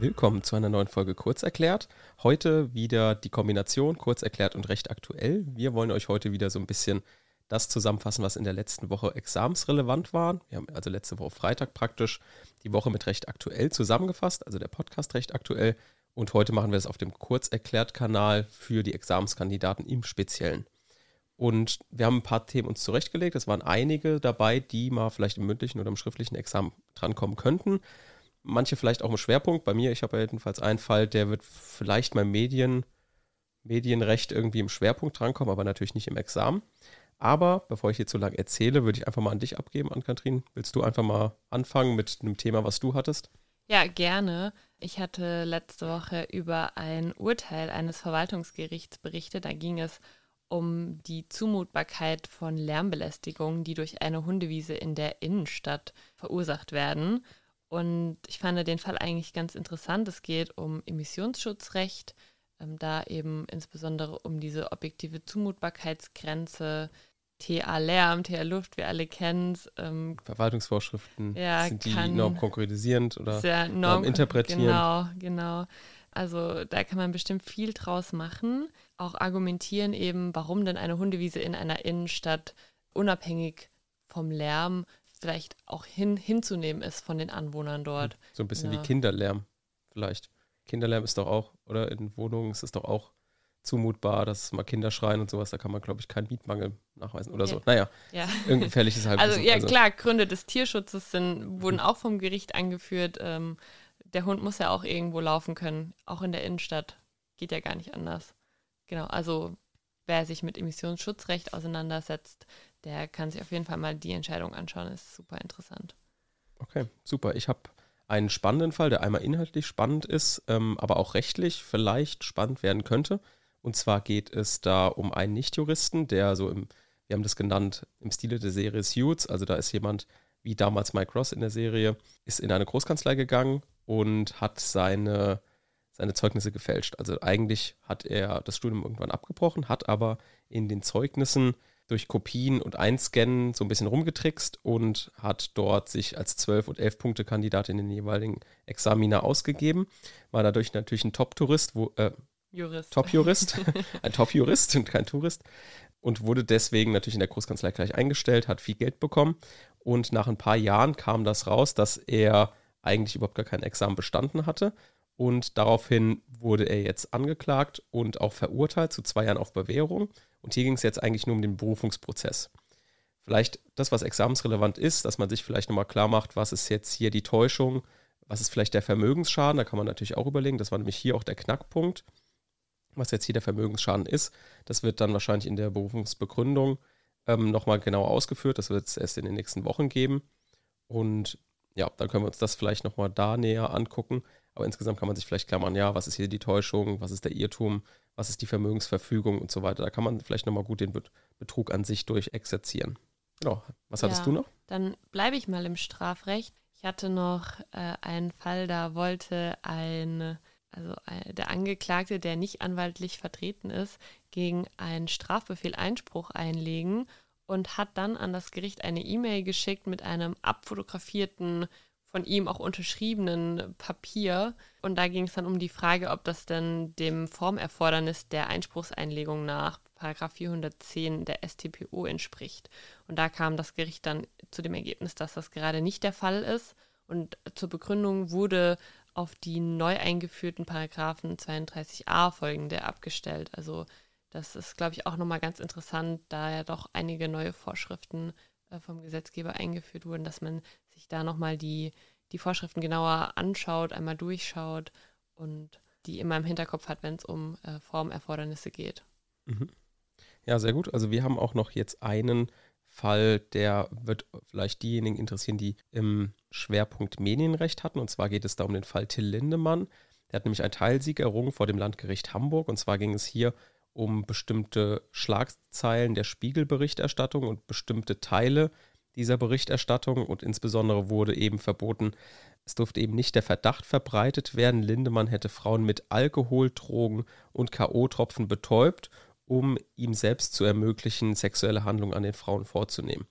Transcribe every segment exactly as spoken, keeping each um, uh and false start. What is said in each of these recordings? Willkommen zu einer neuen Folge Kurz Erklärt. Heute wieder die Kombination Kurz Erklärt und Recht Aktuell. Wir wollen euch heute wieder so ein bisschen das zusammenfassen, was in der letzten Woche examensrelevant war. Wir haben also letzte Woche Freitag praktisch die Woche mit Recht Aktuell zusammengefasst, also der Podcast Recht Aktuell. Und heute machen wir das auf dem Kurz Erklärt-Kanal für die Examenskandidaten im Speziellen. Und wir haben ein paar Themen uns zurechtgelegt. Es waren einige dabei, die mal vielleicht im mündlichen oder im schriftlichen Examen drankommen könnten. Manche vielleicht auch im Schwerpunkt. Bei mir, ich habe ja jedenfalls einen Fall, der wird vielleicht mal Medien, Medienrecht irgendwie im Schwerpunkt drankommen, aber natürlich nicht im Examen. Aber bevor ich hier zu lang erzähle, würde ich einfach mal an dich abgeben, an Katrin. Willst du einfach mal anfangen mit einem Thema, was du hattest? Ja, gerne. Ich hatte letzte Woche über ein Urteil eines Verwaltungsgerichts berichtet. Da ging es um die Zumutbarkeit von Lärmbelästigungen, die durch eine Hundewiese in der Innenstadt verursacht werden. Und ich fand den Fall eigentlich ganz interessant. Es geht um Emissionsschutzrecht, ähm, da eben insbesondere um diese objektive Zumutbarkeitsgrenze, T A-Lärm, T A-Luft, wir alle kennen es. Ähm, Verwaltungsvorschriften, ja, sind die normkonkordisierend oder norminterpretierend? Genau, genau. Also da kann man bestimmt viel draus machen. Auch argumentieren eben, warum denn eine Hundewiese in einer Innenstadt unabhängig vom Lärm vielleicht auch hin, hinzunehmen ist von den Anwohnern dort. So ein bisschen ja. Wie Kinderlärm vielleicht. Kinderlärm ist doch auch, oder in Wohnungen ist es doch auch zumutbar, dass mal Kinder schreien und sowas, da kann man, glaube ich, keinen Mietmangel nachweisen oder ja. so. Naja, ja. irgendwie gefährlich ist halt. Also ja, also. Klar, Gründe des Tierschutzes sind, wurden mhm. auch vom Gericht angeführt. Ähm, der Hund muss ja auch irgendwo laufen können, auch in der Innenstadt. Geht ja gar nicht anders. Genau, also wer sich mit Emissionsschutzrecht auseinandersetzt, der kann sich auf jeden Fall mal die Entscheidung anschauen. Das ist super interessant. Okay, super. Ich habe einen spannenden Fall, der einmal inhaltlich spannend ist, ähm, aber auch rechtlich vielleicht spannend werden könnte. Und zwar geht es da um einen Nichtjuristen, der so im, wir haben das genannt, im Stile der Serie Suits, also da ist jemand, wie damals Mike Ross in der Serie, ist in eine Großkanzlei gegangen und hat seine, seine Zeugnisse gefälscht. Also eigentlich hat er das Studium irgendwann abgebrochen, hat aber in den Zeugnissen durch Kopien und Einscannen so ein bisschen rumgetrickst und hat dort sich als zwölf- und elf-Punkte-Kandidat in den jeweiligen Examiner ausgegeben. War dadurch natürlich ein Top-Tourist, wo, äh, Jurist. Top-Jurist, ein Top-Jurist und kein Tourist und wurde deswegen natürlich in der Großkanzlei gleich eingestellt, hat viel Geld bekommen und nach ein paar Jahren kam das raus, dass er eigentlich überhaupt gar kein Examen bestanden hatte und daraufhin wurde er jetzt angeklagt und auch verurteilt zu zwei Jahren auf Bewährung. Und hier ging es jetzt eigentlich nur um den Berufungsprozess. Vielleicht das, was examensrelevant ist, dass man sich vielleicht nochmal klar macht, was ist jetzt hier die Täuschung, was ist vielleicht der Vermögensschaden, da kann man natürlich auch überlegen, das war nämlich hier auch der Knackpunkt, was jetzt hier der Vermögensschaden ist. Das wird dann wahrscheinlich in der Berufungsbegründung ähm, nochmal genau ausgeführt, das wird es erst in den nächsten Wochen geben. Und ja, dann können wir uns das vielleicht nochmal da näher angucken. Aber insgesamt kann man sich vielleicht klar machen, ja, was ist hier die Täuschung, was ist der Irrtum, was ist die Vermögensverfügung und so weiter. Da kann man vielleicht nochmal gut den Betrug an sich durchexerzieren. Genau, was hattest ja, du noch? Dann bleibe ich mal im Strafrecht. Ich hatte noch äh, einen Fall, da wollte ein, also äh, der Angeklagte, der nicht anwaltlich vertreten ist, gegen einen Strafbefehl Einspruch einlegen und hat dann an das Gericht eine E-Mail geschickt mit einem abfotografierten, von ihm auch unterschriebenen Papier. Und da ging es dann um die Frage, ob das denn dem Formerfordernis der Einspruchseinlegung nach Paragraph vierhundertzehn der S T P O entspricht. Und da kam das Gericht dann zu dem Ergebnis, dass das gerade nicht der Fall ist. Und zur Begründung wurde auf die neu eingeführten Paragraphen zweiunddreißig a folgende abgestellt. Also das ist, glaube ich, auch nochmal ganz interessant, da ja doch einige neue Vorschriften vom Gesetzgeber eingeführt wurden, dass man sich da nochmal die, die Vorschriften genauer anschaut, einmal durchschaut und die immer im Hinterkopf hat, wenn es um äh, Formerfordernisse geht. Mhm. Ja, sehr gut. Also wir haben auch noch jetzt einen Fall, der wird vielleicht diejenigen interessieren, die im Schwerpunkt Medienrecht hatten. Und zwar geht es da um den Fall Till Lindemann. Der hat nämlich einen Teilsieg errungen vor dem Landgericht Hamburg. Und zwar ging es hier um bestimmte Schlagzeilen der Spiegelberichterstattung und bestimmte Teile dieser Berichterstattung und insbesondere wurde eben verboten, es durfte eben nicht der Verdacht verbreitet werden, Lindemann hätte Frauen mit Alkohol, Drogen und K O-Tropfen betäubt, um ihm selbst zu ermöglichen, sexuelle Handlungen an den Frauen vorzunehmen.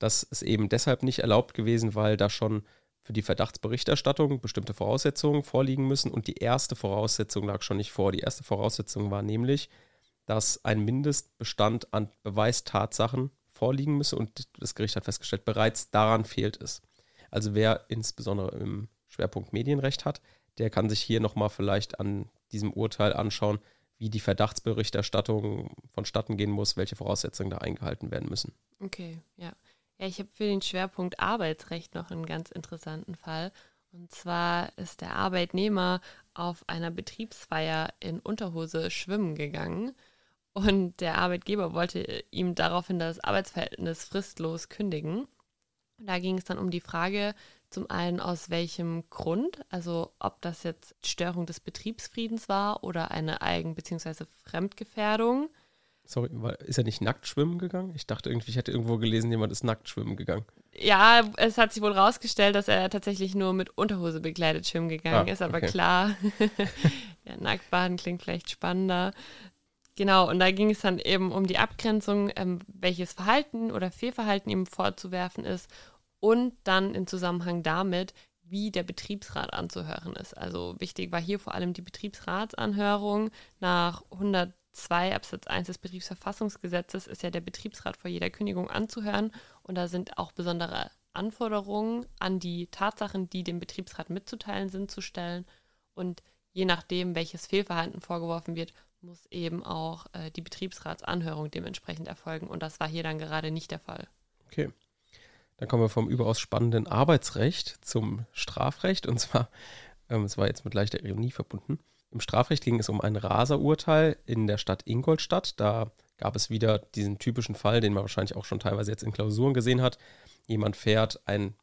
Das ist eben deshalb nicht erlaubt gewesen, weil da schon für die Verdachtsberichterstattung bestimmte Voraussetzungen vorliegen müssen. Und die erste Voraussetzung lag schon nicht vor. Die erste Voraussetzung war nämlich, dass ein Mindestbestand an Beweistatsachen vorliegen müsse. Und das Gericht hat festgestellt, bereits daran fehlt es. Also wer insbesondere im Schwerpunkt Medienrecht hat, der kann sich hier nochmal vielleicht an diesem Urteil anschauen, wie die Verdachtsberichterstattung vonstatten gehen muss, welche Voraussetzungen da eingehalten werden müssen. Okay, ja. Ja, ich habe für den Schwerpunkt Arbeitsrecht noch einen ganz interessanten Fall. Und zwar ist der Arbeitnehmer auf einer Betriebsfeier in Unterhose schwimmen gegangen und der Arbeitgeber wollte ihm daraufhin das Arbeitsverhältnis fristlos kündigen. Da ging es dann um die Frage, zum einen aus welchem Grund, also ob das jetzt Störung des Betriebsfriedens war oder eine Eigen- bzw. Fremdgefährdung. Sorry, ist er nicht nackt schwimmen gegangen? Ich dachte irgendwie, ich hätte irgendwo gelesen, jemand ist nackt schwimmen gegangen. Ja, es hat sich wohl rausgestellt, dass er tatsächlich nur mit Unterhose bekleidet schwimmen gegangen ah, ist, aber okay. Klar, ja, Nacktbaden klingt vielleicht spannender. Genau, und da ging es dann eben um die Abgrenzung, ähm, welches Verhalten oder Fehlverhalten ihm vorzuwerfen ist und dann im Zusammenhang damit, wie der Betriebsrat anzuhören ist. Also wichtig war hier vor allem die Betriebsratsanhörung. Nach hundertzwei Absatz eins des Betriebsverfassungsgesetzes ist ja der Betriebsrat vor jeder Kündigung anzuhören und da sind auch besondere Anforderungen an die Tatsachen, die dem Betriebsrat mitzuteilen sind, zu stellen und je nachdem, welches Fehlverhalten vorgeworfen wird, muss eben auch äh, die Betriebsratsanhörung dementsprechend erfolgen. Und das war hier dann gerade nicht der Fall. Okay, dann kommen wir vom überaus spannenden Arbeitsrecht zum Strafrecht. Und zwar, ähm, es war jetzt mit leichter Ironie verbunden, im Strafrecht ging es um ein Raserurteil in der Stadt Ingolstadt. Da gab es wieder diesen typischen Fall, den man wahrscheinlich auch schon teilweise jetzt in Klausuren gesehen hat. Jemand fährt ein,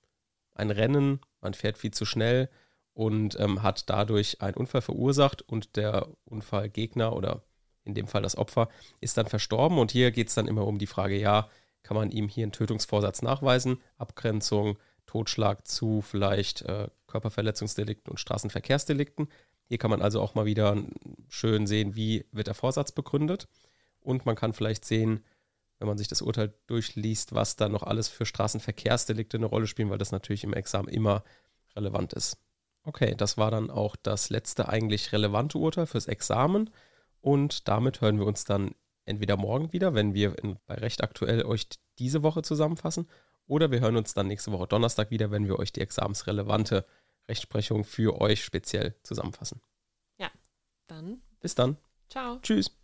ein Rennen, man fährt viel zu schnell, und ähm, hat dadurch einen Unfall verursacht und der Unfallgegner oder in dem Fall das Opfer ist dann verstorben. Und hier geht es dann immer um die Frage, ja, kann man ihm hier einen Tötungsvorsatz nachweisen? Abgrenzung, Totschlag zu vielleicht äh, Körperverletzungsdelikten und Straßenverkehrsdelikten. Hier kann man also auch mal wieder schön sehen, wie wird der Vorsatz begründet. Und man kann vielleicht sehen, wenn man sich das Urteil durchliest, was da noch alles für Straßenverkehrsdelikte eine Rolle spielen, weil das natürlich im Examen immer relevant ist. Okay, das war dann auch das letzte eigentlich relevante Urteil fürs Examen und damit hören wir uns dann entweder morgen wieder, wenn wir in, bei Recht Aktuell euch diese Woche zusammenfassen, oder wir hören uns dann nächste Woche Donnerstag wieder, wenn wir euch die examensrelevante Rechtsprechung für euch speziell zusammenfassen. Ja, dann. Bis dann. Ciao. Tschüss.